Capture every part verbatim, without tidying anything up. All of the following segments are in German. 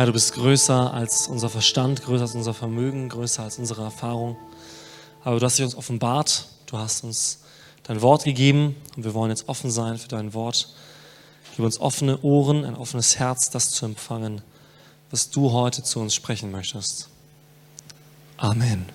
Herr, du bist größer als unser Verstand, größer als unser Vermögen, größer als unsere Erfahrung. Aber du hast dich uns offenbart, du hast uns dein Wort gegeben und wir wollen jetzt offen sein für dein Wort. Gib uns offene Ohren, ein offenes Herz, das zu empfangen, was du heute zu uns sprechen möchtest. Amen.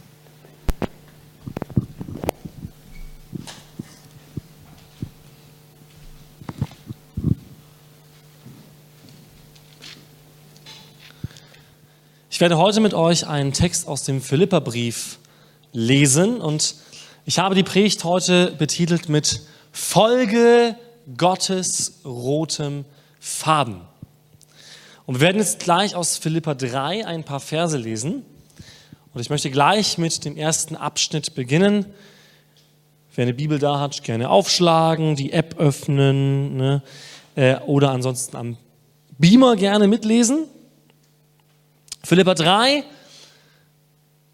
Ich werde heute mit euch einen Text aus dem Philipperbrief lesen und ich habe die Predigt heute betitelt mit Folge Gottes rotem Faden. Und wir werden jetzt gleich aus Philipper drei ein paar Verse lesen und ich möchte gleich mit dem ersten Abschnitt beginnen. Wer eine Bibel da hat, gerne aufschlagen, die App öffnen, ne? Oder ansonsten am Beamer gerne mitlesen. Philipper drei,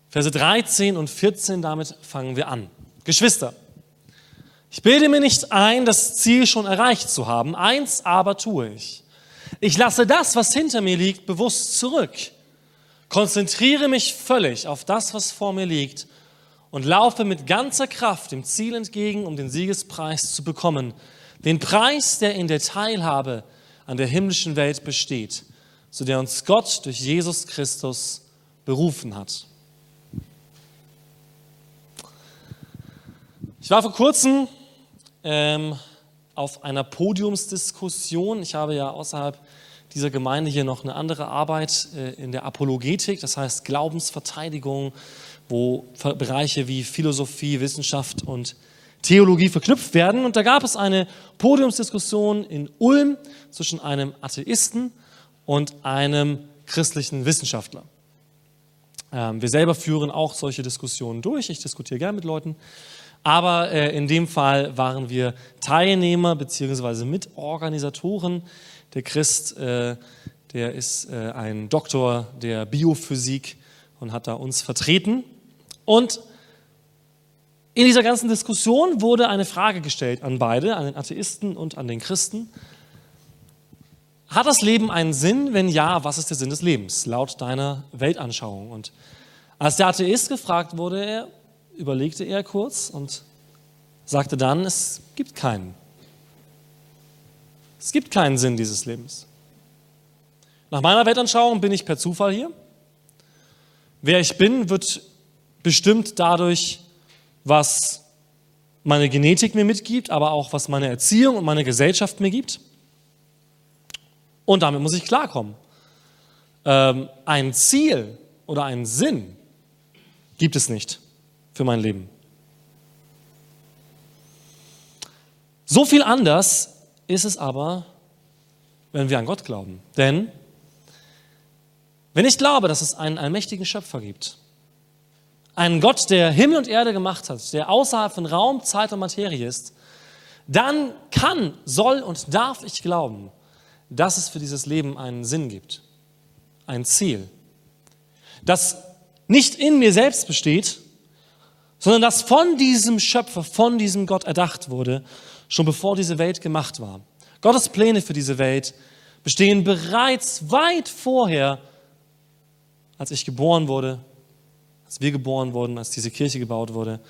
Verse dreizehn und vierzehn, damit fangen wir an. Geschwister, ich bilde mir nicht ein, das Ziel schon erreicht zu haben. Eins aber tue ich. Ich lasse das, was hinter mir liegt, bewusst zurück. Konzentriere mich völlig auf das, was vor mir liegt und laufe mit ganzer Kraft dem Ziel entgegen, um den Siegespreis zu bekommen. Den Preis, der in der Teilhabe an der himmlischen Welt besteht, zu der uns Gott durch Jesus Christus berufen hat. Ich war vor kurzem ähm, auf einer Podiumsdiskussion. Ich habe ja außerhalb dieser Gemeinde hier noch eine andere Arbeit äh, in der Apologetik, das heißt Glaubensverteidigung, wo Bereiche wie Philosophie, Wissenschaft und Theologie verknüpft werden. Und da gab es eine Podiumsdiskussion in Ulm zwischen einem Atheisten und einem christlichen Wissenschaftler. Ähm, wir selber führen auch solche Diskussionen durch. Ich diskutiere gerne mit Leuten. Aber äh, in dem Fall waren wir Teilnehmer bzw. Mitorganisatoren. Der Christ, äh, der ist äh, ein Doktor der Biophysik und hat da uns vertreten. Und in dieser ganzen Diskussion wurde eine Frage gestellt an beide, an den Atheisten und an den Christen. Hat das Leben einen Sinn? Wenn ja, was ist der Sinn des Lebens, laut deiner Weltanschauung? Und als der Atheist gefragt wurde, er, überlegte er kurz und sagte dann, es gibt keinen. Es gibt keinen Sinn dieses Lebens. Nach meiner Weltanschauung bin ich per Zufall hier. Wer ich bin, wird bestimmt dadurch, was meine Genetik mir mitgibt, aber auch was meine Erziehung und meine Gesellschaft mir gibt. Und damit muss ich klarkommen. Ähm, ein Ziel oder einen Sinn gibt es nicht für mein Leben. So viel anders ist es aber, wenn wir an Gott glauben. Denn wenn ich glaube, dass es einen allmächtigen Schöpfer gibt, einen Gott, der Himmel und Erde gemacht hat, der außerhalb von Raum, Zeit und Materie ist, dann kann, soll und darf ich glauben, dass es für dieses Leben einen Sinn gibt, ein Ziel, das nicht in mir selbst besteht, sondern das von diesem Schöpfer, von diesem Gott erdacht wurde, schon bevor diese Welt gemacht war. Gottes Pläne für diese Welt bestehen bereits weit vorher, als ich geboren wurde, als wir geboren wurden, als diese Kirche gebaut wurde.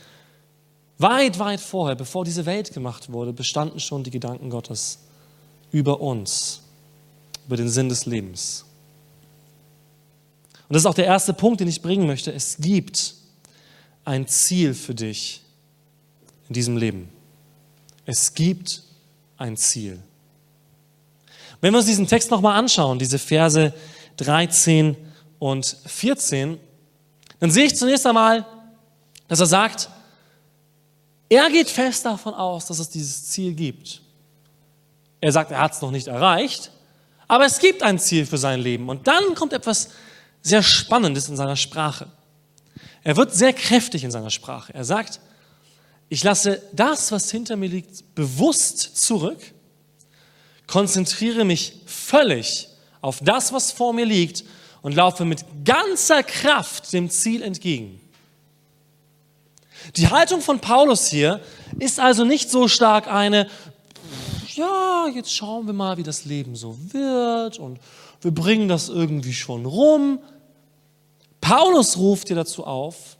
Weit, weit vorher, bevor diese Welt gemacht wurde, bestanden schon die Gedanken Gottes über uns, über den Sinn des Lebens. Und das ist auch der erste Punkt, den ich bringen möchte. Es gibt ein Ziel für dich in diesem Leben. Es gibt ein Ziel. Wenn wir uns diesen Text nochmal anschauen, diese Verse dreizehn und vierzehn, dann sehe ich zunächst einmal, dass er sagt, er geht fest davon aus, dass es dieses Ziel gibt. Er sagt, er hat es noch nicht erreicht, aber es gibt ein Ziel für sein Leben. Und dann kommt etwas sehr Spannendes in seiner Sprache. Er wird sehr kräftig in seiner Sprache. Er sagt, ich lasse das, was hinter mir liegt, bewusst zurück, konzentriere mich völlig auf das, was vor mir liegt und laufe mit ganzer Kraft dem Ziel entgegen. Die Haltung von Paulus hier ist also nicht so stark eine, ja, jetzt schauen wir mal, wie das Leben so wird und wir bringen das irgendwie schon rum. Paulus ruft dir dazu auf,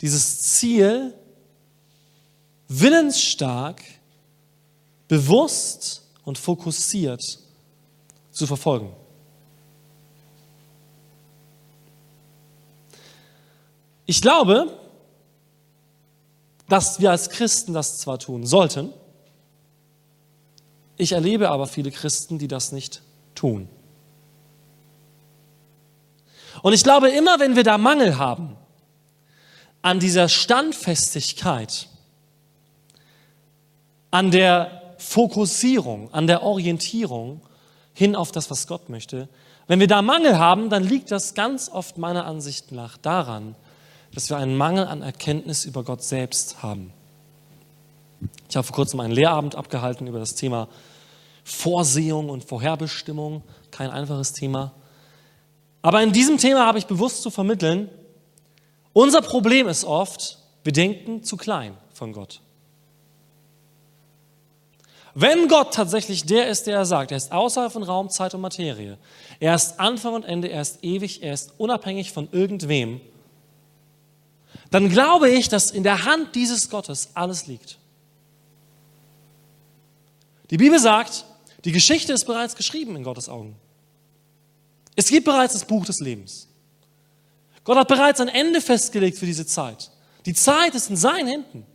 dieses Ziel willensstark, bewusst und fokussiert zu verfolgen. Ich glaube, dass wir als Christen das zwar tun sollten, ich erlebe aber viele Christen, die das nicht tun. Und ich glaube, immer wenn wir da Mangel haben an dieser Standfestigkeit, an der Fokussierung, an der Orientierung hin auf das, was Gott möchte, wenn wir da Mangel haben, dann liegt das ganz oft meiner Ansicht nach daran, dass wir einen Mangel an Erkenntnis über Gott selbst haben. Ich habe vor kurzem einen Lehrabend abgehalten über das Thema Vorsehung und Vorherbestimmung. Kein einfaches Thema. Aber in diesem Thema habe ich bewusst zu vermitteln, unser Problem ist oft, wir denken zu klein von Gott. Wenn Gott tatsächlich der ist, der er sagt, er ist außerhalb von Raum, Zeit und Materie, er ist Anfang und Ende, er ist ewig, er ist unabhängig von irgendwem, dann glaube ich, dass in der Hand dieses Gottes alles liegt. Die Bibel sagt, die Geschichte ist bereits geschrieben in Gottes Augen. Es gibt bereits das Buch des Lebens. Gott hat bereits ein Ende festgelegt für diese Zeit. Die Zeit ist in seinen Händen.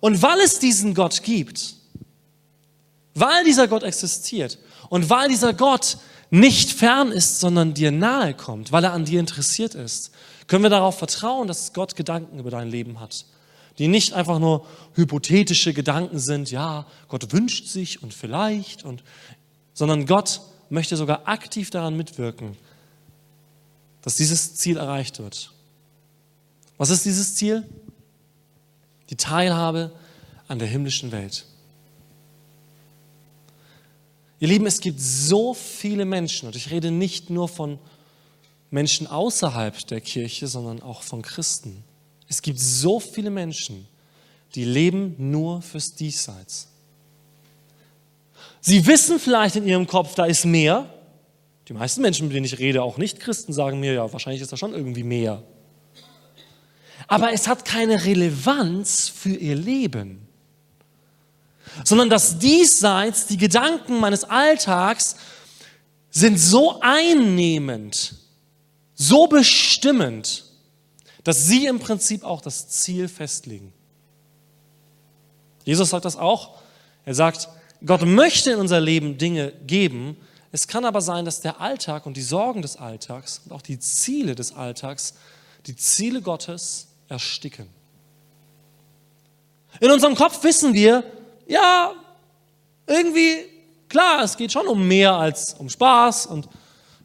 Und weil es diesen Gott gibt, weil dieser Gott existiert und weil dieser Gott nicht fern ist, sondern dir nahe kommt, weil er an dir interessiert ist, können wir darauf vertrauen, dass Gott Gedanken über dein Leben hat, die nicht einfach nur hypothetische Gedanken sind, ja, Gott wünscht sich und vielleicht, und, sondern Gott möchte sogar aktiv daran mitwirken, dass dieses Ziel erreicht wird. Was ist dieses Ziel? Die Teilhabe an der himmlischen Welt. Ihr Lieben, es gibt so viele Menschen, und ich rede nicht nur von Menschen außerhalb der Kirche, sondern auch von Christen. Es gibt so viele Menschen, die leben nur fürs Diesseits. Sie wissen vielleicht in ihrem Kopf, da ist mehr. Die meisten Menschen, mit denen ich rede, auch nicht Christen, sagen mir, ja, wahrscheinlich ist da schon irgendwie mehr. Aber es hat keine Relevanz für ihr Leben, sondern das Diesseits, die Gedanken meines Alltags sind so einnehmend, so bestimmend, dass sie im Prinzip auch das Ziel festlegen. Jesus sagt das auch. Er sagt, Gott möchte in unser Leben Dinge geben. Es kann aber sein, dass der Alltag und die Sorgen des Alltags und auch die Ziele des Alltags, die Ziele Gottes ersticken. In unserem Kopf wissen wir, ja, irgendwie, klar, es geht schon um mehr als um Spaß und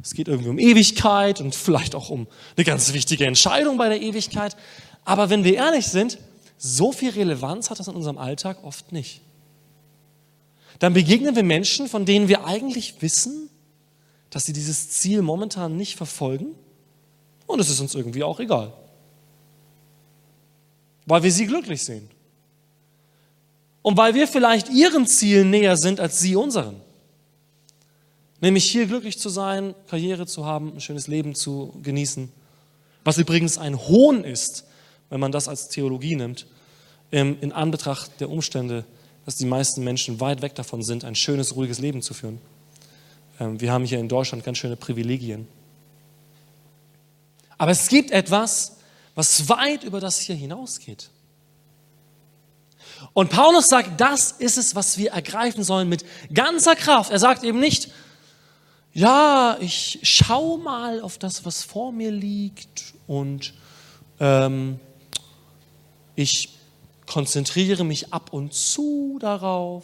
es geht irgendwie um Ewigkeit und vielleicht auch um eine ganz wichtige Entscheidung bei der Ewigkeit. Aber wenn wir ehrlich sind, so viel Relevanz hat das in unserem Alltag oft nicht. Dann begegnen wir Menschen, von denen wir eigentlich wissen, dass sie dieses Ziel momentan nicht verfolgen und es ist uns irgendwie auch egal, weil wir sie glücklich sehen. Und weil wir vielleicht ihren Zielen näher sind als sie unseren. Nämlich hier glücklich zu sein, Karriere zu haben, ein schönes Leben zu genießen. Was übrigens ein Hohn ist, wenn man das als Theologie nimmt, in Anbetracht der Umstände, dass die meisten Menschen weit weg davon sind, ein schönes, ruhiges Leben zu führen. Wir haben hier in Deutschland ganz schöne Privilegien. Aber es gibt etwas, was weit über das hier hinausgeht. Und Paulus sagt, das ist es, was wir ergreifen sollen mit ganzer Kraft. Er sagt eben nicht, ja, ich schau mal auf das, was vor mir liegt und ähm, ich konzentriere mich ab und zu darauf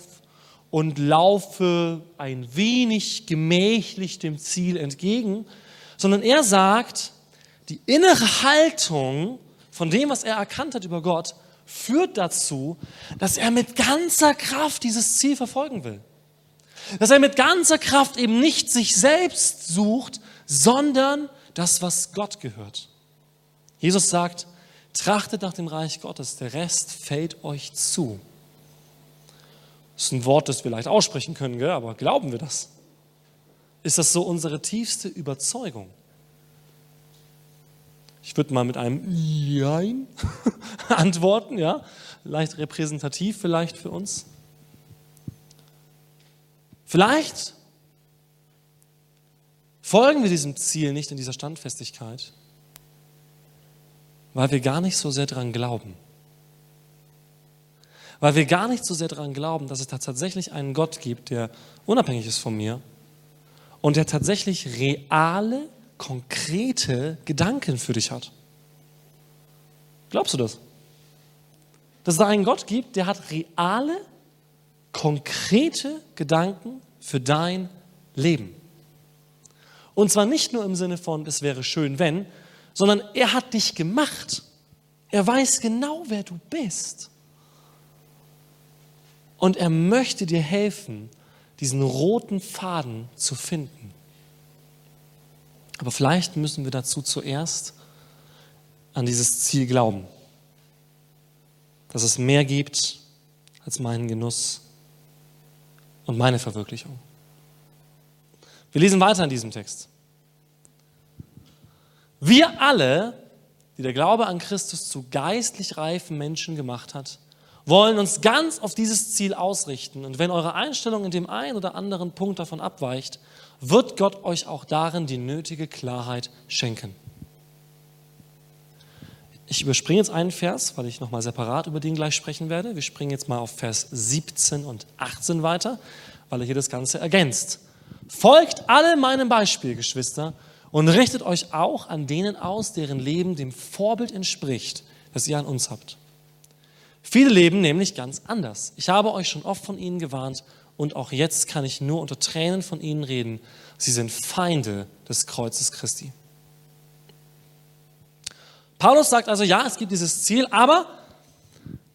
und laufe ein wenig gemächlich dem Ziel entgegen, sondern er sagt, die innere Haltung von dem, was er erkannt hat über Gott, führt dazu, dass er mit ganzer Kraft dieses Ziel verfolgen will. Dass er mit ganzer Kraft eben nicht sich selbst sucht, sondern das, was Gott gehört. Jesus sagt, trachtet nach dem Reich Gottes, der Rest fällt euch zu. Das ist ein Wort, das wir leicht aussprechen können, gell? Aber glauben wir das? Ist das so unsere tiefste Überzeugung? Ich würde mal mit einem Jein antworten, ja? Leicht repräsentativ vielleicht für uns. Vielleicht folgen wir diesem Ziel nicht in dieser Standfestigkeit, weil wir gar nicht so sehr dran glauben. Weil wir gar nicht so sehr dran glauben, dass es da tatsächlich einen Gott gibt, der unabhängig ist von mir und der tatsächlich reale, konkrete Gedanken für dich hat. Glaubst du das? Dass es da einen Gott gibt, der hat reale, konkrete Gedanken für dein Leben. Und zwar nicht nur im Sinne von, es wäre schön, wenn, sondern er hat dich gemacht. Er weiß genau, wer du bist. Und er möchte dir helfen, diesen roten Faden zu finden. Aber vielleicht müssen wir dazu zuerst an dieses Ziel glauben, dass es mehr gibt als meinen Genuss und meine Verwirklichung. Wir lesen weiter in diesem Text. Wir alle, die der Glaube an Christus zu geistlich reifen Menschen gemacht hat, wollen uns ganz auf dieses Ziel ausrichten. Und wenn eure Einstellung in dem einen oder anderen Punkt davon abweicht, wird Gott euch auch darin die nötige Klarheit schenken. Ich überspringe jetzt einen Vers, weil ich nochmal separat über den gleich sprechen werde. Wir springen jetzt mal auf Vers siebzehn und achtzehn weiter, weil er hier das Ganze ergänzt. Folgt alle meinem Beispiel, Geschwister, und richtet euch auch an denen aus, deren Leben dem Vorbild entspricht, das ihr an uns habt. Viele leben nämlich ganz anders. Ich habe euch schon oft von ihnen gewarnt und auch jetzt kann ich nur unter Tränen von ihnen reden. Sie sind Feinde des Kreuzes Christi. Paulus sagt also, ja, es gibt dieses Ziel, aber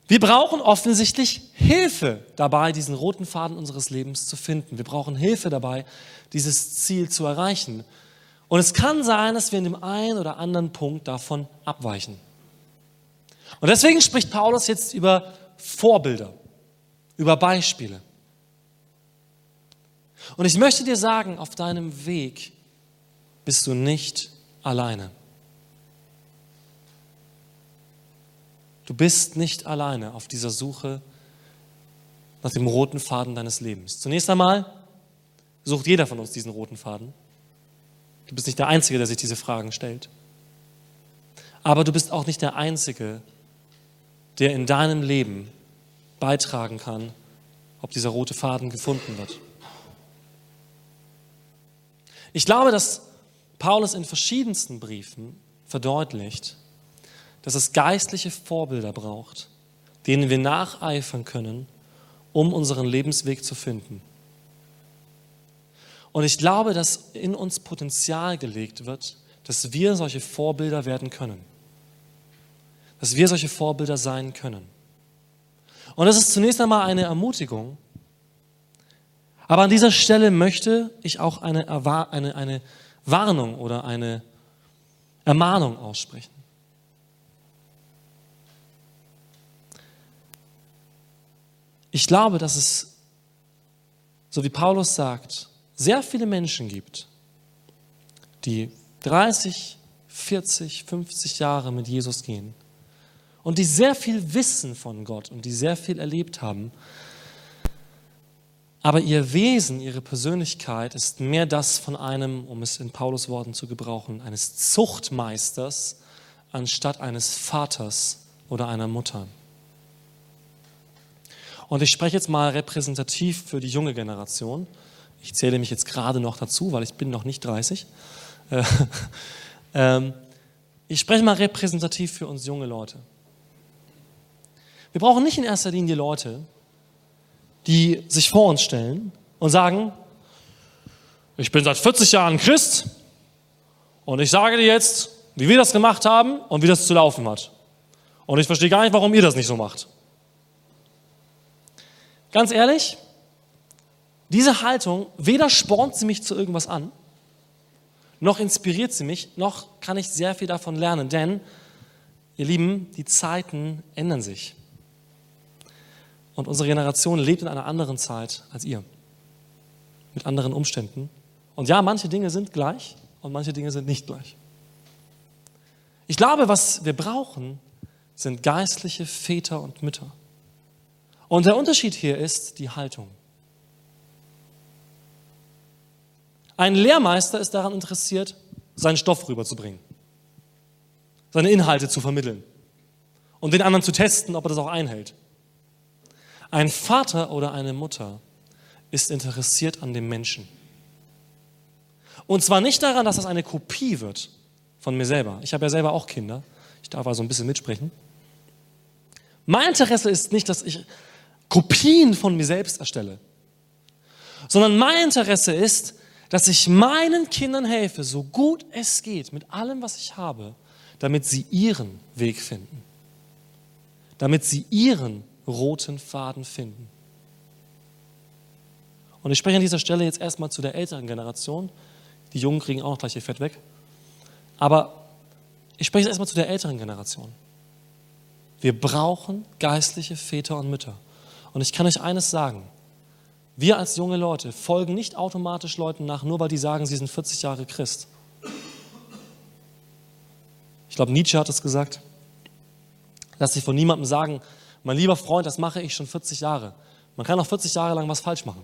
wir brauchen offensichtlich Hilfe dabei, diesen roten Faden unseres Lebens zu finden. Wir brauchen Hilfe dabei, dieses Ziel zu erreichen. Und es kann sein, dass wir in dem einen oder anderen Punkt davon abweichen. Und deswegen spricht Paulus jetzt über Vorbilder, über Beispiele. Und ich möchte dir sagen, auf deinem Weg bist du nicht alleine. Du bist nicht alleine auf dieser Suche nach dem roten Faden deines Lebens. Zunächst einmal sucht jeder von uns diesen roten Faden. Du bist nicht der Einzige, der sich diese Fragen stellt. Aber du bist auch nicht der Einzige, der in deinem Leben beitragen kann, ob dieser rote Faden gefunden wird. Ich glaube, dass Paulus in verschiedensten Briefen verdeutlicht, dass es geistliche Vorbilder braucht, denen wir nacheifern können, um unseren Lebensweg zu finden. Und ich glaube, dass in uns Potenzial gelegt wird, dass wir solche Vorbilder werden können. Dass wir solche Vorbilder sein können. Und das ist zunächst einmal eine Ermutigung. Aber an dieser Stelle möchte ich auch eine, eine, eine Warnung oder eine Ermahnung aussprechen. Ich glaube, dass es, so wie Paulus sagt, sehr viele Menschen gibt, die dreißig, vierzig, fünfzig Jahre mit Jesus gehen und die sehr viel wissen von Gott und die sehr viel erlebt haben, aber ihr Wesen, ihre Persönlichkeit ist mehr das von einem, um es in Paulus Worten zu gebrauchen, eines Zuchtmeisters anstatt eines Vaters oder einer Mutter. Und ich spreche jetzt mal repräsentativ für die junge Generation. Ich zähle mich jetzt gerade noch dazu, weil ich bin noch nicht dreißig. Ich spreche mal repräsentativ für uns junge Leute. Wir brauchen nicht in erster Linie Leute, die sich vor uns stellen und sagen, ich bin seit vierzig Jahren Christ und ich sage dir jetzt, wie wir das gemacht haben und wie das zu laufen hat. Und ich verstehe gar nicht, warum ihr das nicht so macht. Ganz ehrlich, diese Haltung, weder spornt sie mich zu irgendwas an, noch inspiriert sie mich, noch kann ich sehr viel davon lernen. Denn, ihr Lieben, die Zeiten ändern sich. Und unsere Generation lebt in einer anderen Zeit als ihr. Mit anderen Umständen. Und ja, manche Dinge sind gleich und manche Dinge sind nicht gleich. Ich glaube, was wir brauchen, sind geistliche Väter und Mütter. Und der Unterschied hier ist die Haltung. Ein Lehrmeister ist daran interessiert, seinen Stoff rüberzubringen, seine Inhalte zu vermitteln und den anderen zu testen, ob er das auch einhält. Ein Vater oder eine Mutter ist interessiert an dem Menschen. Und zwar nicht daran, dass das eine Kopie wird von mir selber. Ich habe ja selber auch Kinder. Ich darf also ein bisschen mitsprechen. Mein Interesse ist nicht, dass ich Kopien von mir selbst erstelle, sondern mein Interesse ist, dass ich meinen Kindern helfe, so gut es geht, mit allem, was ich habe, damit sie ihren Weg finden. Damit sie ihren roten Faden finden. Und ich spreche an dieser Stelle jetzt erstmal zu der älteren Generation. Die Jungen kriegen auch noch gleich ihr Fett weg. Aber ich spreche jetzt erstmal zu der älteren Generation. Wir brauchen geistliche Väter und Mütter. Und ich kann euch eines sagen. Wir als junge Leute folgen nicht automatisch Leuten nach, nur weil die sagen, sie sind vierzig Jahre Christ. Ich glaube, Nietzsche hat es gesagt. Lass dich von niemandem sagen, mein lieber Freund, das mache ich schon vierzig Jahre. Man kann auch vierzig Jahre lang was falsch machen.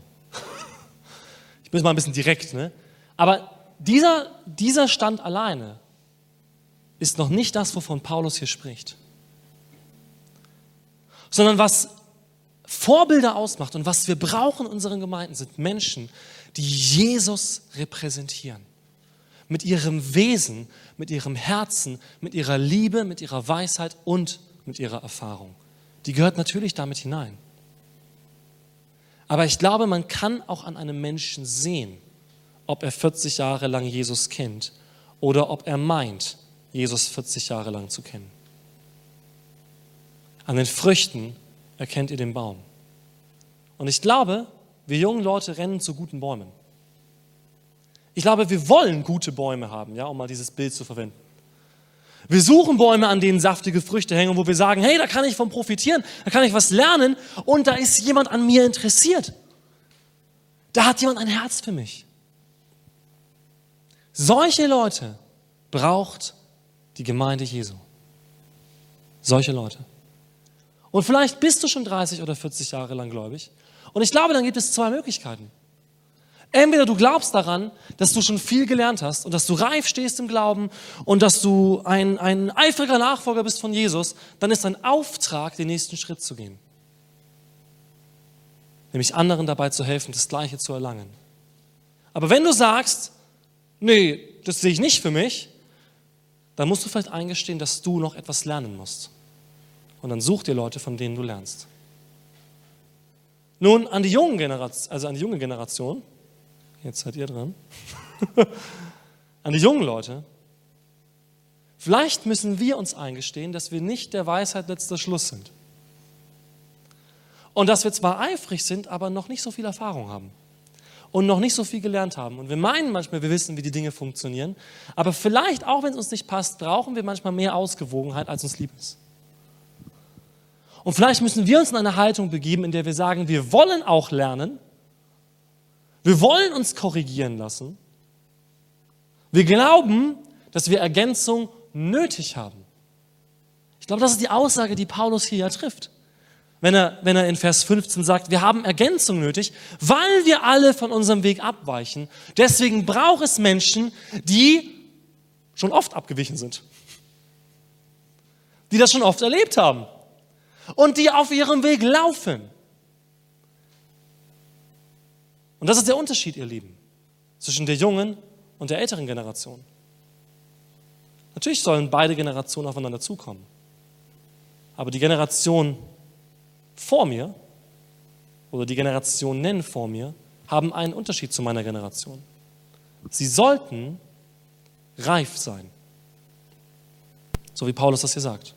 Ich bin jetzt mal ein bisschen direkt, ne? Aber dieser, dieser Stand alleine ist noch nicht das, wovon Paulus hier spricht. Sondern was Vorbilder ausmacht und was wir brauchen in unseren Gemeinden, sind Menschen, die Jesus repräsentieren. Mit ihrem Wesen, mit ihrem Herzen, mit ihrer Liebe, mit ihrer Weisheit und mit ihrer Erfahrung. Die gehört natürlich damit hinein. Aber ich glaube, man kann auch an einem Menschen sehen, ob er vierzig Jahre lang Jesus kennt oder ob er meint, Jesus vierzig Jahre lang zu kennen. An den Früchten erkennt ihr den Baum. Und ich glaube, wir jungen Leute rennen zu guten Bäumen. Ich glaube, wir wollen gute Bäume haben, ja, um mal dieses Bild zu verwenden. Wir suchen Bäume, an denen saftige Früchte hängen, wo wir sagen, hey, da kann ich von profitieren, da kann ich was lernen und da ist jemand an mir interessiert. Da hat jemand ein Herz für mich. Solche Leute braucht die Gemeinde Jesu. Solche Leute. Und vielleicht bist du schon dreißig oder vierzig Jahre lang gläubig. Und ich glaube, dann gibt es zwei Möglichkeiten. Entweder du glaubst daran, dass du schon viel gelernt hast und dass du reif stehst im Glauben und dass du ein, ein eifriger Nachfolger bist von Jesus, dann ist dein Auftrag, den nächsten Schritt zu gehen. Nämlich anderen dabei zu helfen, das Gleiche zu erlangen. Aber wenn du sagst, nee, das sehe ich nicht für mich, dann musst du vielleicht eingestehen, dass du noch etwas lernen musst. Und dann such dir Leute, von denen du lernst. Nun, an die, jungen Generation, also an die junge Generation, jetzt seid ihr dran, an die jungen Leute, vielleicht müssen wir uns eingestehen, dass wir nicht der Weisheit letzter Schluss sind. Und dass wir zwar eifrig sind, aber noch nicht so viel Erfahrung haben. Und noch nicht so viel gelernt haben. Und wir meinen manchmal, wir wissen, wie die Dinge funktionieren. Aber vielleicht, auch wenn es uns nicht passt, brauchen wir manchmal mehr Ausgewogenheit, als uns lieb ist. Und vielleicht müssen wir uns in eine Haltung begeben, in der wir sagen, wir wollen auch lernen. Wir wollen uns korrigieren lassen. Wir glauben, dass wir Ergänzung nötig haben. Ich glaube, das ist die Aussage, die Paulus hier ja trifft. Wenn er, wenn er in Vers fünfzehn sagt, wir haben Ergänzung nötig, weil wir alle von unserem Weg abweichen. Deswegen braucht es Menschen, die schon oft abgewichen sind. Die das schon oft erlebt haben. Und die auf ihrem Weg laufen. Und das ist der Unterschied, ihr Lieben, zwischen der jungen und der älteren Generation. Natürlich sollen beide Generationen aufeinander zukommen. Aber die Generation vor mir oder die Generationen vor mir haben einen Unterschied zu meiner Generation. Sie sollten reif sein. So wie Paulus das hier sagt.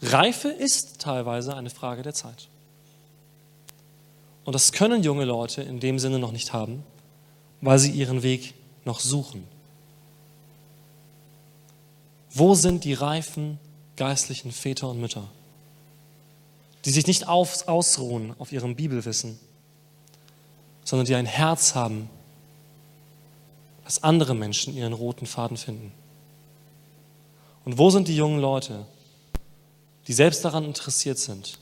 Reife ist teilweise eine Frage der Zeit. Und das können junge Leute in dem Sinne noch nicht haben, weil sie ihren Weg noch suchen. Wo sind die reifen geistlichen Väter und Mütter? die sich nicht auf, ausruhen auf ihrem Bibelwissen, sondern die ein Herz haben, dass andere Menschen ihren roten Faden finden. Und wo sind die jungen Leute, die selbst daran interessiert sind,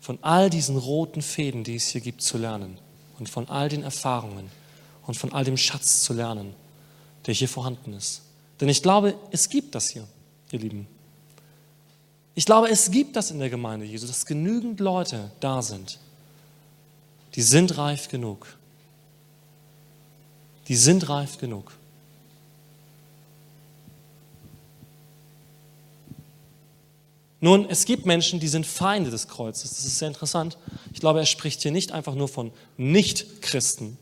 von all diesen roten Fäden, die es hier gibt, zu lernen und von all den Erfahrungen und von all dem Schatz zu lernen, der hier vorhanden ist? Denn ich glaube, es gibt das hier, ihr Lieben. Ich glaube, es gibt das in der Gemeinde Jesu, dass genügend Leute da sind, die sind reif genug. Die sind reif genug. Nun, es gibt Menschen, die sind Feinde des Kreuzes. Das ist sehr interessant. Ich glaube, er spricht hier nicht einfach nur von Nicht-Christen.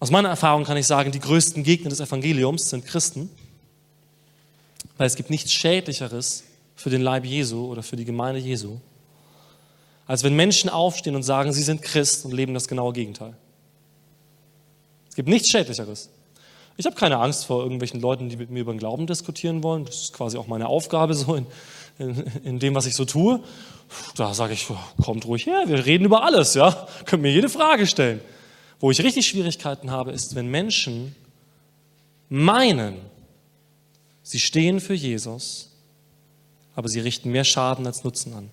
Aus meiner Erfahrung kann ich sagen, die größten Gegner des Evangeliums sind Christen, weil es gibt nichts Schädlicheres für den Leib Jesu oder für die Gemeinde Jesu, als wenn Menschen aufstehen und sagen, sie sind Christ und leben das genaue Gegenteil. Es gibt nichts Schädlicheres. Ich habe keine Angst vor irgendwelchen Leuten, die mit mir über den Glauben diskutieren wollen. Das ist quasi auch meine Aufgabe so in, in, in dem, was ich so tue. Da sage ich, kommt ruhig her, wir reden über alles, ja? Könnt mir jede Frage stellen. Wo ich richtig Schwierigkeiten habe, ist, wenn Menschen meinen, sie stehen für Jesus, aber sie richten mehr Schaden als Nutzen an.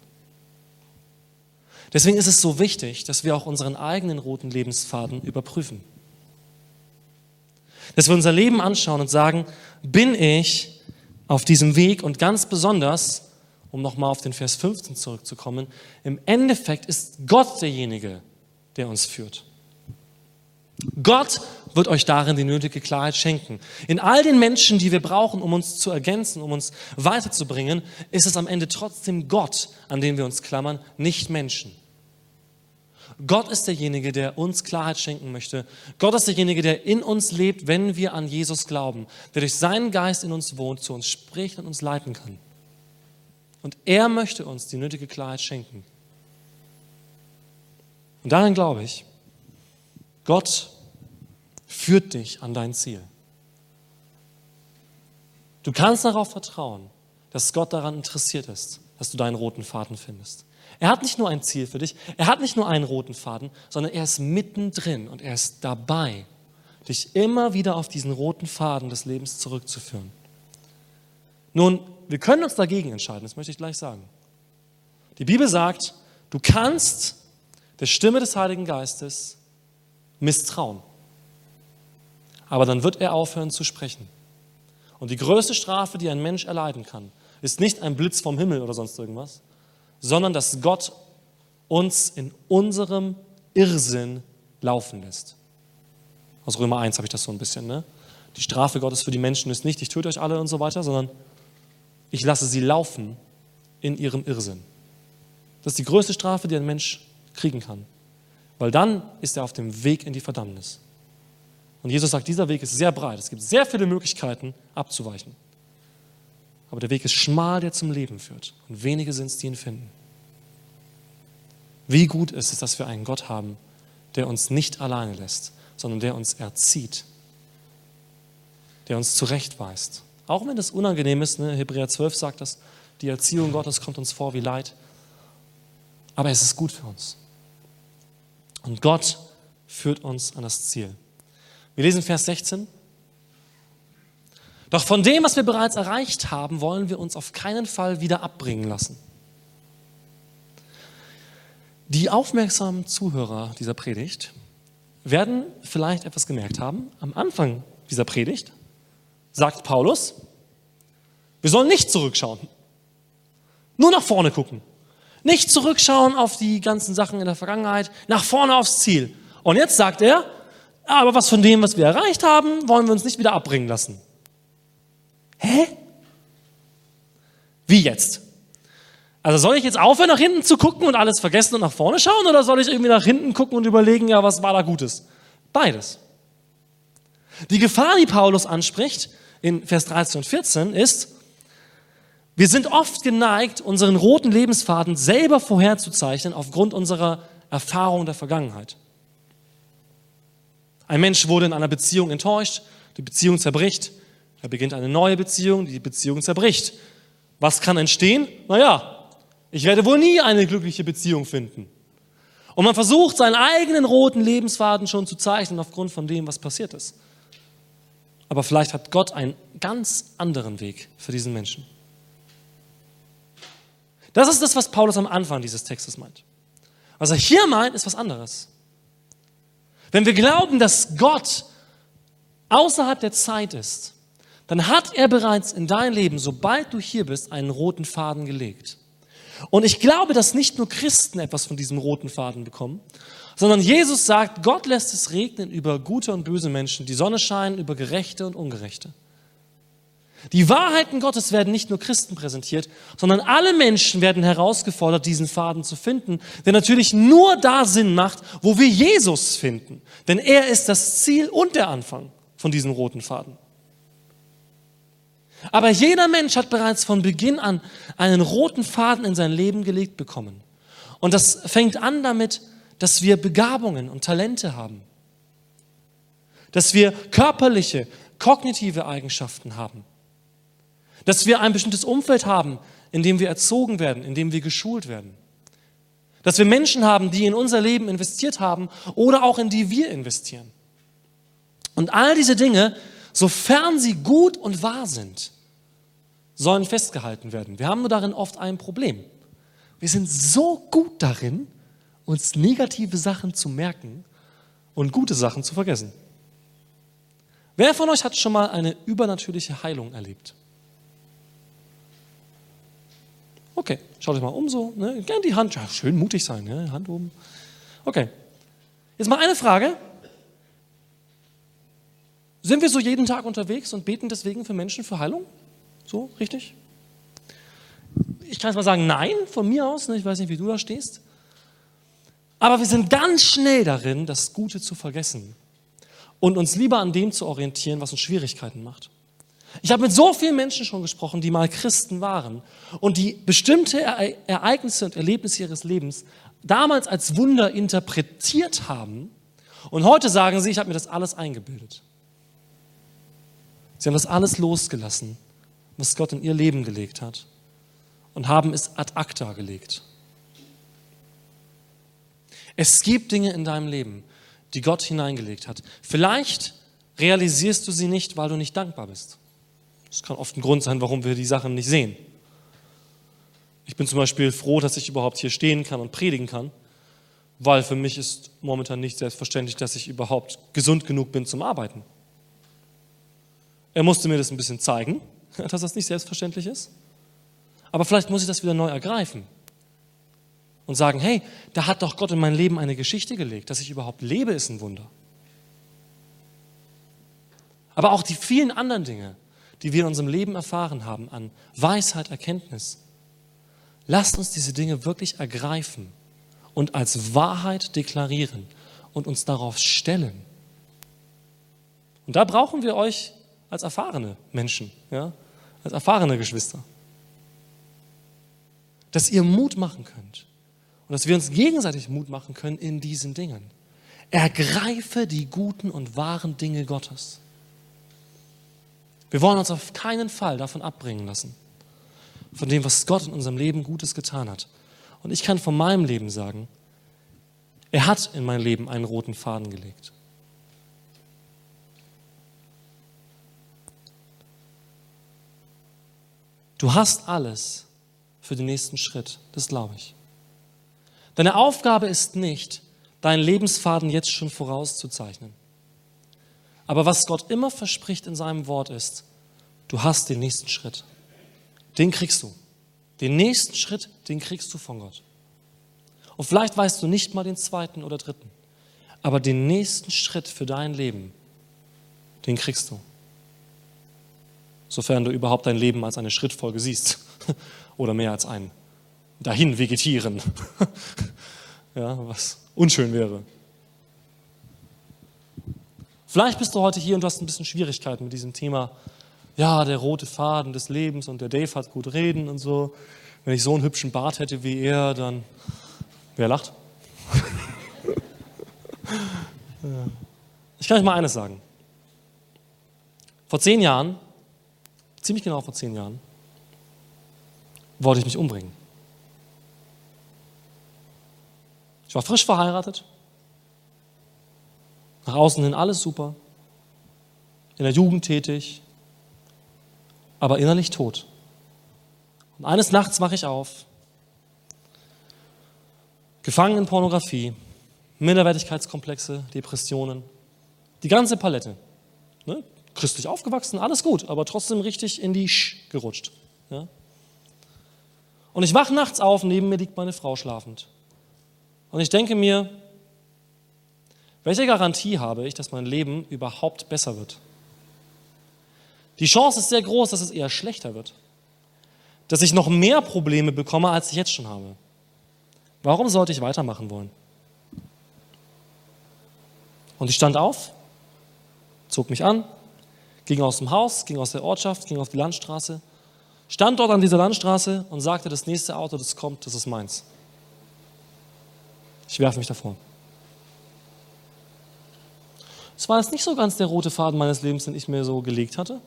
Deswegen ist es so wichtig, dass wir auch unseren eigenen roten Lebensfaden überprüfen. Dass wir unser Leben anschauen und sagen, bin ich auf diesem Weg? Und ganz besonders, um nochmal auf den Vers fünfzehn zurückzukommen, im Endeffekt ist Gott derjenige, der uns führt. Gott wird euch darin die nötige Klarheit schenken. In all den Menschen, die wir brauchen, um uns zu ergänzen, um uns weiterzubringen, ist es am Ende trotzdem Gott, an den wir uns klammern, nicht Menschen. Gott ist derjenige, der uns Klarheit schenken möchte. Gott ist derjenige, der in uns lebt, wenn wir an Jesus glauben, der durch seinen Geist in uns wohnt, zu uns spricht und uns leiten kann. Und er möchte uns die nötige Klarheit schenken. Und daran glaube ich, Gott führt dich an dein Ziel. Du kannst darauf vertrauen, dass Gott daran interessiert ist, dass du deinen roten Faden findest. Er hat nicht nur ein Ziel für dich, er hat nicht nur einen roten Faden, sondern er ist mittendrin und er ist dabei, dich immer wieder auf diesen roten Faden des Lebens zurückzuführen. Nun, wir können uns dagegen entscheiden, das möchte ich gleich sagen. Die Bibel sagt, du kannst der Stimme des Heiligen Geistes misstrauen. Aber dann wird er aufhören zu sprechen. Und die größte Strafe, die ein Mensch erleiden kann, ist nicht ein Blitz vom Himmel oder sonst irgendwas, sondern dass Gott uns in unserem Irrsinn laufen lässt. Aus Römer eins habe ich das so ein bisschen, ne? Die Strafe Gottes für die Menschen ist nicht, ich töte euch alle und so weiter, sondern ich lasse sie laufen in ihrem Irrsinn. Das ist die größte Strafe, die ein Mensch kriegen kann. Weil dann ist er auf dem Weg in die Verdammnis. Und Jesus sagt, dieser Weg ist sehr breit. Es gibt sehr viele Möglichkeiten, abzuweichen. Aber der Weg ist schmal, der zum Leben führt. Und wenige sind es, die ihn finden. Wie gut ist es, dass wir einen Gott haben, der uns nicht alleine lässt, sondern der uns erzieht, der uns zurechtweist. Auch wenn das unangenehm ist, ne? Hebräer zwölf sagt das, die Erziehung Gottes kommt uns vor wie Leid. Aber es ist gut für uns. Und Gott führt uns an das Ziel. Wir lesen Vers sechzehn. Doch von dem, was wir bereits erreicht haben, wollen wir uns auf keinen Fall wieder abbringen lassen. Die aufmerksamen Zuhörer dieser Predigt werden vielleicht etwas gemerkt haben. Am Anfang dieser Predigt sagt Paulus, wir sollen nicht zurückschauen, nur nach vorne gucken. Nicht zurückschauen auf die ganzen Sachen in der Vergangenheit, nach vorne aufs Ziel. Und jetzt sagt er, aber was von dem, was wir erreicht haben, wollen wir uns nicht wieder abbringen lassen. Hä? Wie jetzt? Also soll ich jetzt aufhören, nach hinten zu gucken und alles vergessen und nach vorne schauen? Oder soll ich irgendwie nach hinten gucken und überlegen, ja, was war da Gutes? Beides. Die Gefahr, die Paulus anspricht in Vers dreizehn und vierzehn ist, wir sind oft geneigt, unseren roten Lebensfaden selber vorherzuzeichnen aufgrund unserer Erfahrung der Vergangenheit. Ein Mensch wurde in einer Beziehung enttäuscht, die Beziehung zerbricht, er beginnt eine neue Beziehung, die Beziehung zerbricht. Was kann entstehen? Naja, Ich werde wohl nie eine glückliche Beziehung finden. Und man versucht, seinen eigenen roten Lebensfaden schon zu zeichnen aufgrund von dem, was passiert ist. Aber vielleicht hat Gott einen ganz anderen Weg für diesen Menschen. Das ist das, was Paulus am Anfang dieses Textes meint. Was er hier meint, ist was anderes. Wenn wir glauben, dass Gott außerhalb der Zeit ist, dann hat er bereits in dein Leben, sobald du hier bist, einen roten Faden gelegt. Und ich glaube, dass nicht nur Christen etwas von diesem roten Faden bekommen, sondern Jesus sagt, Gott lässt es regnen über gute und böse Menschen, die Sonne scheint über Gerechte und Ungerechte. Die Wahrheiten Gottes werden nicht nur Christen präsentiert, sondern alle Menschen werden herausgefordert, diesen Faden zu finden, der natürlich nur da Sinn macht, wo wir Jesus finden. Denn er ist das Ziel und der Anfang von diesem roten Faden. Aber jeder Mensch hat bereits von Beginn an einen roten Faden in sein Leben gelegt bekommen. Und das fängt an damit, dass wir Begabungen und Talente haben. Dass wir körperliche, kognitive Eigenschaften haben. Dass wir ein bestimmtes Umfeld haben, in dem wir erzogen werden, in dem wir geschult werden. Dass wir Menschen haben, die in unser Leben investiert haben oder auch in die wir investieren. Und all diese Dinge, sofern sie gut und wahr sind, sollen festgehalten werden. Wir haben nur darin oft ein Problem. Wir sind so gut darin, uns negative Sachen zu merken und gute Sachen zu vergessen. Wer von euch hat schon mal eine übernatürliche Heilung erlebt? Okay, schaut euch mal um so. Ne? Gerne die Hand, ja, schön mutig sein, ne? Hand oben. Okay, jetzt mal eine Frage. Sind wir so jeden Tag unterwegs und beten deswegen für Menschen für Heilung? So, richtig? Ich kann jetzt mal sagen, nein, von mir aus. Ich weiß nicht, wie du da stehst. Aber wir sind ganz schnell darin, das Gute zu vergessen und uns lieber an dem zu orientieren, was uns Schwierigkeiten macht. Ich habe mit so vielen Menschen schon gesprochen, die mal Christen waren und die bestimmte Ereignisse und Erlebnisse ihres Lebens damals als Wunder interpretiert haben und heute sagen sie, ich habe mir das alles eingebildet. Sie haben das alles losgelassen, was Gott in ihr Leben gelegt hat, und haben es ad acta gelegt. Es gibt Dinge in deinem Leben, die Gott hineingelegt hat. Vielleicht realisierst du sie nicht, weil du nicht dankbar bist. Das kann oft ein Grund sein, warum wir die Sachen nicht sehen. Ich bin zum Beispiel froh, dass ich überhaupt hier stehen kann und predigen kann, weil für mich ist momentan nicht selbstverständlich, dass ich überhaupt gesund genug bin zum Arbeiten. Er musste mir das ein bisschen zeigen, dass das nicht selbstverständlich ist. Aber vielleicht muss ich das wieder neu ergreifen und sagen, hey, da hat doch Gott in mein Leben eine Geschichte gelegt. Dass ich überhaupt lebe, ist ein Wunder. Aber auch die vielen anderen Dinge, die wir in unserem Leben erfahren haben, an Weisheit, Erkenntnis. Lasst uns diese Dinge wirklich ergreifen und als Wahrheit deklarieren und uns darauf stellen. Und da brauchen wir euch als erfahrene Menschen, ja, als erfahrene Geschwister. Dass ihr Mut machen könnt und dass wir uns gegenseitig Mut machen können in diesen Dingen. Ergreife die guten und wahren Dinge Gottes. Wir wollen uns auf keinen Fall davon abbringen lassen, von dem, was Gott in unserem Leben Gutes getan hat. Und ich kann von meinem Leben sagen, er hat in mein Leben einen roten Faden gelegt. Du hast alles für den nächsten Schritt, das glaube ich. Deine Aufgabe ist nicht, deinen Lebensfaden jetzt schon vorauszuzeichnen. Aber was Gott immer verspricht in seinem Wort ist, du hast den nächsten Schritt. Den kriegst du. Den nächsten Schritt, den kriegst du von Gott. Und vielleicht weißt du nicht mal den zweiten oder dritten. Aber den nächsten Schritt für dein Leben, den kriegst du. Sofern du überhaupt dein Leben als eine Schrittfolge siehst oder mehr als ein dahin vegetieren, ja, was unschön wäre. Vielleicht bist du heute hier und du hast ein bisschen Schwierigkeiten mit diesem Thema, ja, der rote Faden des Lebens und der Dave hat gut reden und so. Wenn ich so einen hübschen Bart hätte wie er, dann... Wer lacht? Ich kann euch mal eines sagen. Vor zehn Jahren Ziemlich genau vor zehn Jahren wollte ich mich umbringen. Ich war frisch verheiratet. Nach außen hin alles super. In der Jugend tätig. Aber innerlich tot. Und eines Nachts wache ich auf. Gefangen in Pornografie, Minderwertigkeitskomplexe, Depressionen. Die ganze Palette. Ne? Christlich aufgewachsen, alles gut, aber trotzdem richtig in die Sch gerutscht. Ja? Und ich wache nachts auf, neben mir liegt meine Frau schlafend. Und ich denke mir, welche Garantie habe ich, dass mein Leben überhaupt besser wird? Die Chance ist sehr groß, dass es eher schlechter wird. Dass ich noch mehr Probleme bekomme, als ich jetzt schon habe. Warum sollte ich weitermachen wollen? Und ich stand auf, zog mich an, ging aus dem Haus, ging aus der Ortschaft, ging auf die Landstraße, stand dort an dieser Landstraße und sagte, das nächste Auto, das kommt, das ist meins. Ich werfe mich davor. Es war jetzt nicht so ganz der rote Faden meines Lebens, den ich mir so gelegt hatte,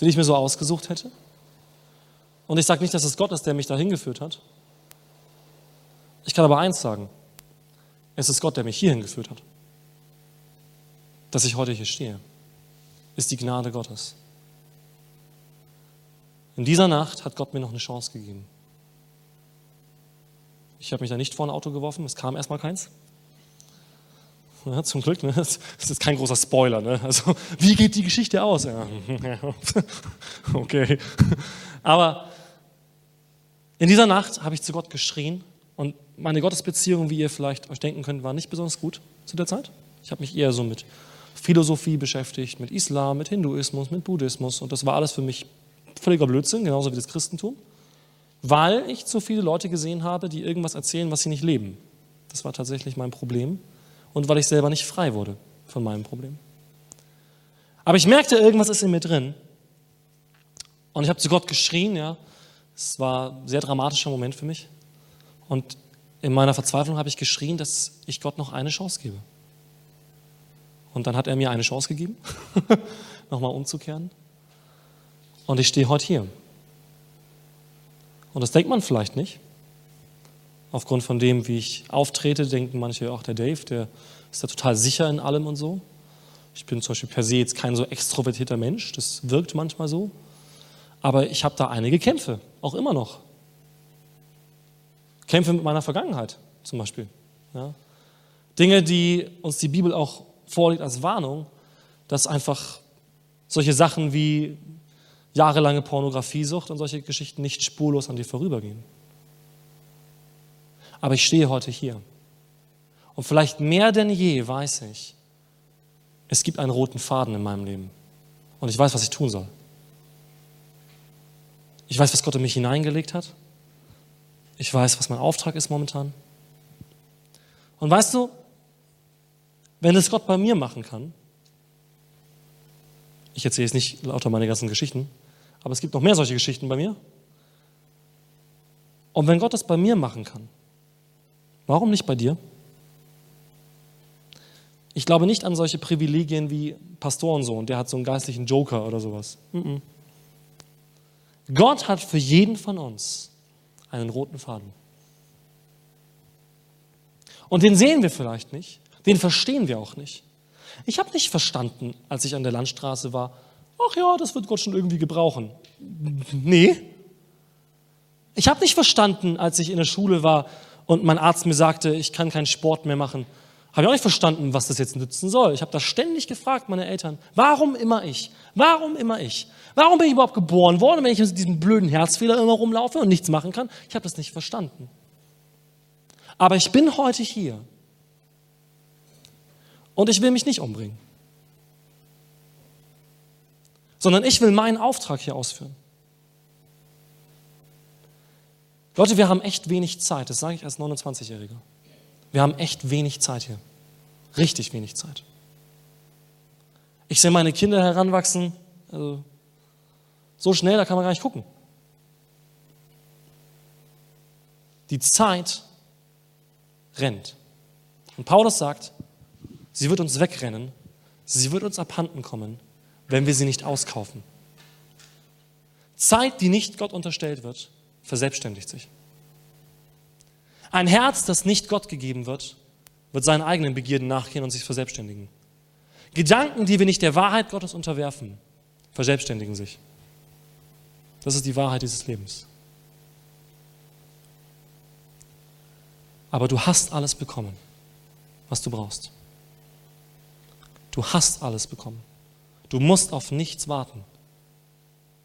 den ich mir so ausgesucht hätte. Und ich sage nicht, dass es Gott ist, der mich dahin geführt hat. Ich kann aber eins sagen. Es ist Gott, der mich hierhin geführt hat. Dass ich heute hier stehe, ist die Gnade Gottes. In dieser Nacht hat Gott mir noch eine Chance gegeben. Ich habe mich da nicht vor ein Auto geworfen, es kam erstmal keins. Ja, zum Glück, ne? Das ist kein großer Spoiler. Ne? Also, wie geht die Geschichte aus? Ja. Okay. Aber in dieser Nacht habe ich zu Gott geschrien und meine Gottesbeziehung, wie ihr vielleicht euch denken könnt, war nicht besonders gut zu der Zeit. Ich habe mich eher so mit Philosophie beschäftigt, mit Islam, mit Hinduismus, mit Buddhismus und das war alles für mich völliger Blödsinn, genauso wie das Christentum, weil ich zu viele Leute gesehen habe, die irgendwas erzählen, was sie nicht leben. Das war tatsächlich mein Problem und weil ich selber nicht frei wurde von meinem Problem. Aber ich merkte, irgendwas ist in mir drin und ich habe zu Gott geschrien, ja, es war ein sehr dramatischer Moment für mich und in meiner Verzweiflung habe ich geschrien, dass ich Gott noch eine Chance gebe. Und dann hat er mir eine Chance gegeben, nochmal umzukehren. Und ich stehe heute hier. Und das denkt man vielleicht nicht. Aufgrund von dem, wie ich auftrete, denken manche, auch der Dave, der ist da total sicher in allem und so. Ich bin zum Beispiel per se jetzt kein so extrovertierter Mensch, das wirkt manchmal so. Aber ich habe da einige Kämpfe, auch immer noch. Kämpfe mit meiner Vergangenheit zum Beispiel. Ja. Dinge, die uns die Bibel auch vorliegt als Warnung, dass einfach solche Sachen wie jahrelange Pornografiesucht und solche Geschichten nicht spurlos an dir vorübergehen. Aber ich stehe heute hier. Und vielleicht mehr denn je weiß ich, es gibt einen roten Faden in meinem Leben. Und ich weiß, was ich tun soll. Ich weiß, was Gott in mich hineingelegt hat. Ich weiß, was mein Auftrag ist momentan. Und weißt du, wenn es Gott bei mir machen kann, ich erzähle jetzt nicht lauter meine ganzen Geschichten, aber es gibt noch mehr solche Geschichten bei mir. Und wenn Gott das bei mir machen kann, warum nicht bei dir? Ich glaube nicht an solche Privilegien wie Pastorensohn, der hat so einen geistlichen Joker oder sowas. Mm-mm. Gott hat für jeden von uns einen roten Faden. Und den sehen wir vielleicht nicht. Den verstehen wir auch nicht. Ich habe nicht verstanden, als ich an der Landstraße war, ach ja, das wird Gott schon irgendwie gebrauchen. Nee. Ich habe nicht verstanden, als ich in der Schule war und mein Arzt mir sagte, ich kann keinen Sport mehr machen. Habe ich auch nicht verstanden, was das jetzt nützen soll. Ich habe das ständig gefragt, meine Eltern. Warum immer ich? Warum immer ich? Warum bin ich überhaupt geboren worden, wenn ich mit diesem blöden Herzfehler immer rumlaufe und nichts machen kann? Ich habe das nicht verstanden. Aber ich bin heute hier. Und ich will mich nicht umbringen, sondern ich will meinen Auftrag hier ausführen. Leute, wir haben echt wenig Zeit, das sage ich als neunundzwanzigjähriger. Wir haben echt wenig Zeit hier, richtig wenig Zeit. Ich sehe meine Kinder heranwachsen, also so schnell, da kann man gar nicht gucken. Die Zeit rennt. Und Paulus sagt, sie wird uns wegrennen, sie wird uns abhanden kommen, wenn wir sie nicht auskaufen. Zeit, die nicht Gott unterstellt wird, verselbstständigt sich. Ein Herz, das nicht Gott gegeben wird, wird seinen eigenen Begierden nachgehen und sich verselbstständigen. Gedanken, die wir nicht der Wahrheit Gottes unterwerfen, verselbstständigen sich. Das ist die Wahrheit dieses Lebens. Aber du hast alles bekommen, was du brauchst. Du hast alles bekommen. Du musst auf nichts warten.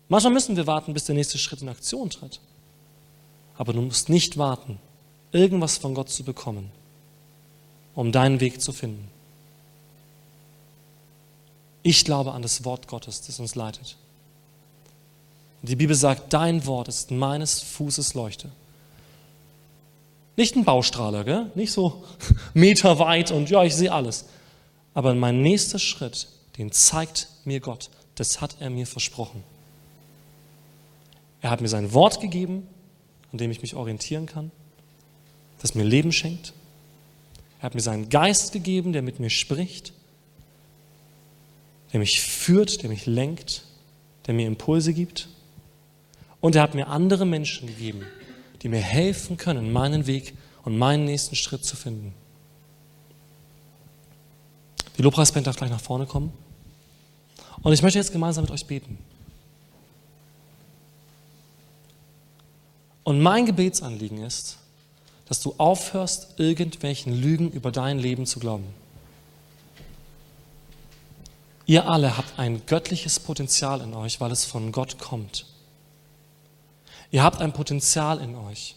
Manchmal müssen wir warten, bis der nächste Schritt in Aktion tritt. Aber du musst nicht warten, irgendwas von Gott zu bekommen, um deinen Weg zu finden. Ich glaube an das Wort Gottes, das uns leitet. Die Bibel sagt, dein Wort ist meines Fußes Leuchte. Nicht ein Baustrahler, gell? Nicht so meterweit und ja, ich sehe alles. Aber mein nächster Schritt, den zeigt mir Gott. Das hat er mir versprochen. Er hat mir sein Wort gegeben, an dem ich mich orientieren kann, das mir Leben schenkt. Er hat mir seinen Geist gegeben, der mit mir spricht, der mich führt, der mich lenkt, der mir Impulse gibt. Und er hat mir andere Menschen gegeben, die mir helfen können, meinen Weg und meinen nächsten Schritt zu finden. Die Lobpreisband darf gleich nach vorne kommen. Und ich möchte jetzt gemeinsam mit euch beten. Und mein Gebetsanliegen ist, dass du aufhörst, irgendwelchen Lügen über dein Leben zu glauben. Ihr alle habt ein göttliches Potenzial in euch, weil es von Gott kommt. Ihr habt ein Potenzial in euch,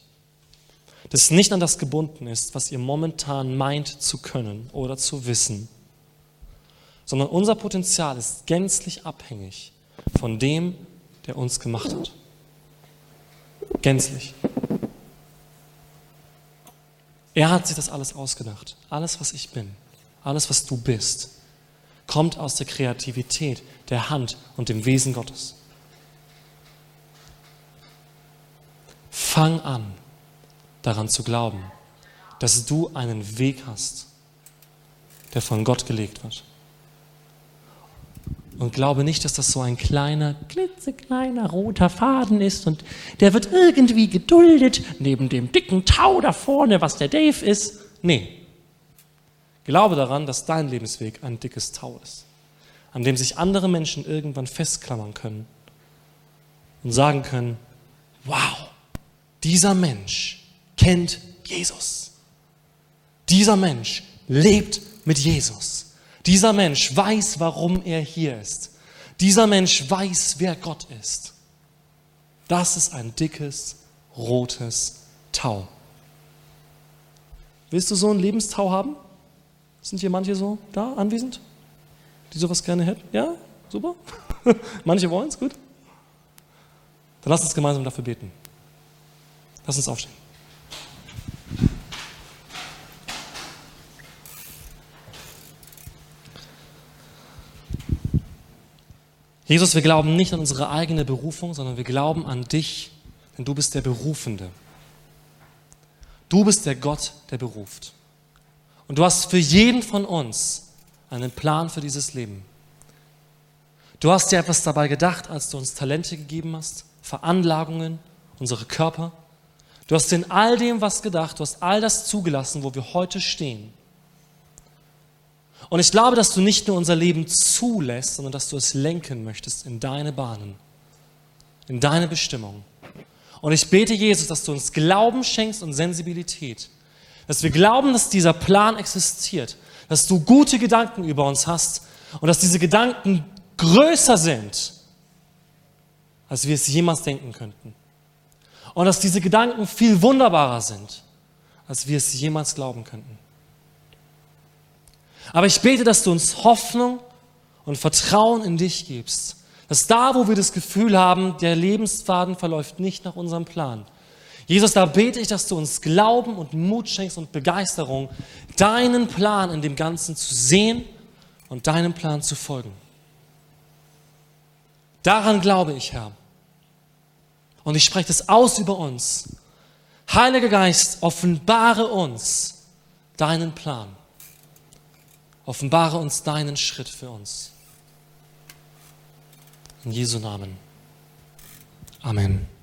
das nicht an das gebunden ist, was ihr momentan meint zu können oder zu wissen, sondern unser Potenzial ist gänzlich abhängig von dem, der uns gemacht hat. Gänzlich. Er hat sich das alles ausgedacht. Alles, was ich bin, alles, was du bist, kommt aus der Kreativität, der Hand und dem Wesen Gottes. Fang an, daran zu glauben, dass du einen Weg hast, der von Gott gelegt wird. Und glaube nicht, dass das so ein kleiner, klitzekleiner roter Faden ist und der wird irgendwie geduldet neben dem dicken Tau da vorne, was der Dave ist. Nee. Glaube daran, dass dein Lebensweg ein dickes Tau ist, an dem sich andere Menschen irgendwann festklammern können und sagen können, wow, dieser Mensch kennt Jesus. Dieser Mensch lebt mit Jesus. Dieser Mensch weiß, warum er hier ist. Dieser Mensch weiß, wer Gott ist. Das ist ein dickes, rotes Tau. Willst du so einen Lebenstau haben? Sind hier manche so da, anwesend? Die sowas gerne hätten? Ja? Super? Manche wollen es, gut. Dann lasst uns gemeinsam dafür beten. Lass uns aufstehen. Jesus, wir glauben nicht an unsere eigene Berufung, sondern wir glauben an dich, denn du bist der Berufende. Du bist der Gott, der beruft. Und du hast für jeden von uns einen Plan für dieses Leben. Du hast dir etwas dabei gedacht, als du uns Talente gegeben hast, Veranlagungen, unsere Körper. Du hast in all dem was gedacht, du hast all das zugelassen, wo wir heute stehen. Und ich glaube, dass du nicht nur unser Leben zulässt, sondern dass du es lenken möchtest in deine Bahnen, in deine Bestimmung. Und ich bete, Jesus, dass du uns Glauben schenkst und Sensibilität, dass wir glauben, dass dieser Plan existiert, dass du gute Gedanken über uns hast und dass diese Gedanken größer sind, als wir es jemals denken könnten. Und dass diese Gedanken viel wunderbarer sind, als wir es jemals glauben könnten. Aber ich bete, dass du uns Hoffnung und Vertrauen in dich gibst. Dass da, wo wir das Gefühl haben, der Lebensfaden verläuft nicht nach unserem Plan. Jesus, da bete ich, dass du uns Glauben und Mut schenkst und Begeisterung, deinen Plan in dem Ganzen zu sehen und deinem Plan zu folgen. Daran glaube ich, Herr. Und ich spreche das aus über uns. Heiliger Geist, offenbare uns deinen Plan. Offenbare uns deinen Schritt für uns. In Jesu Namen. Amen.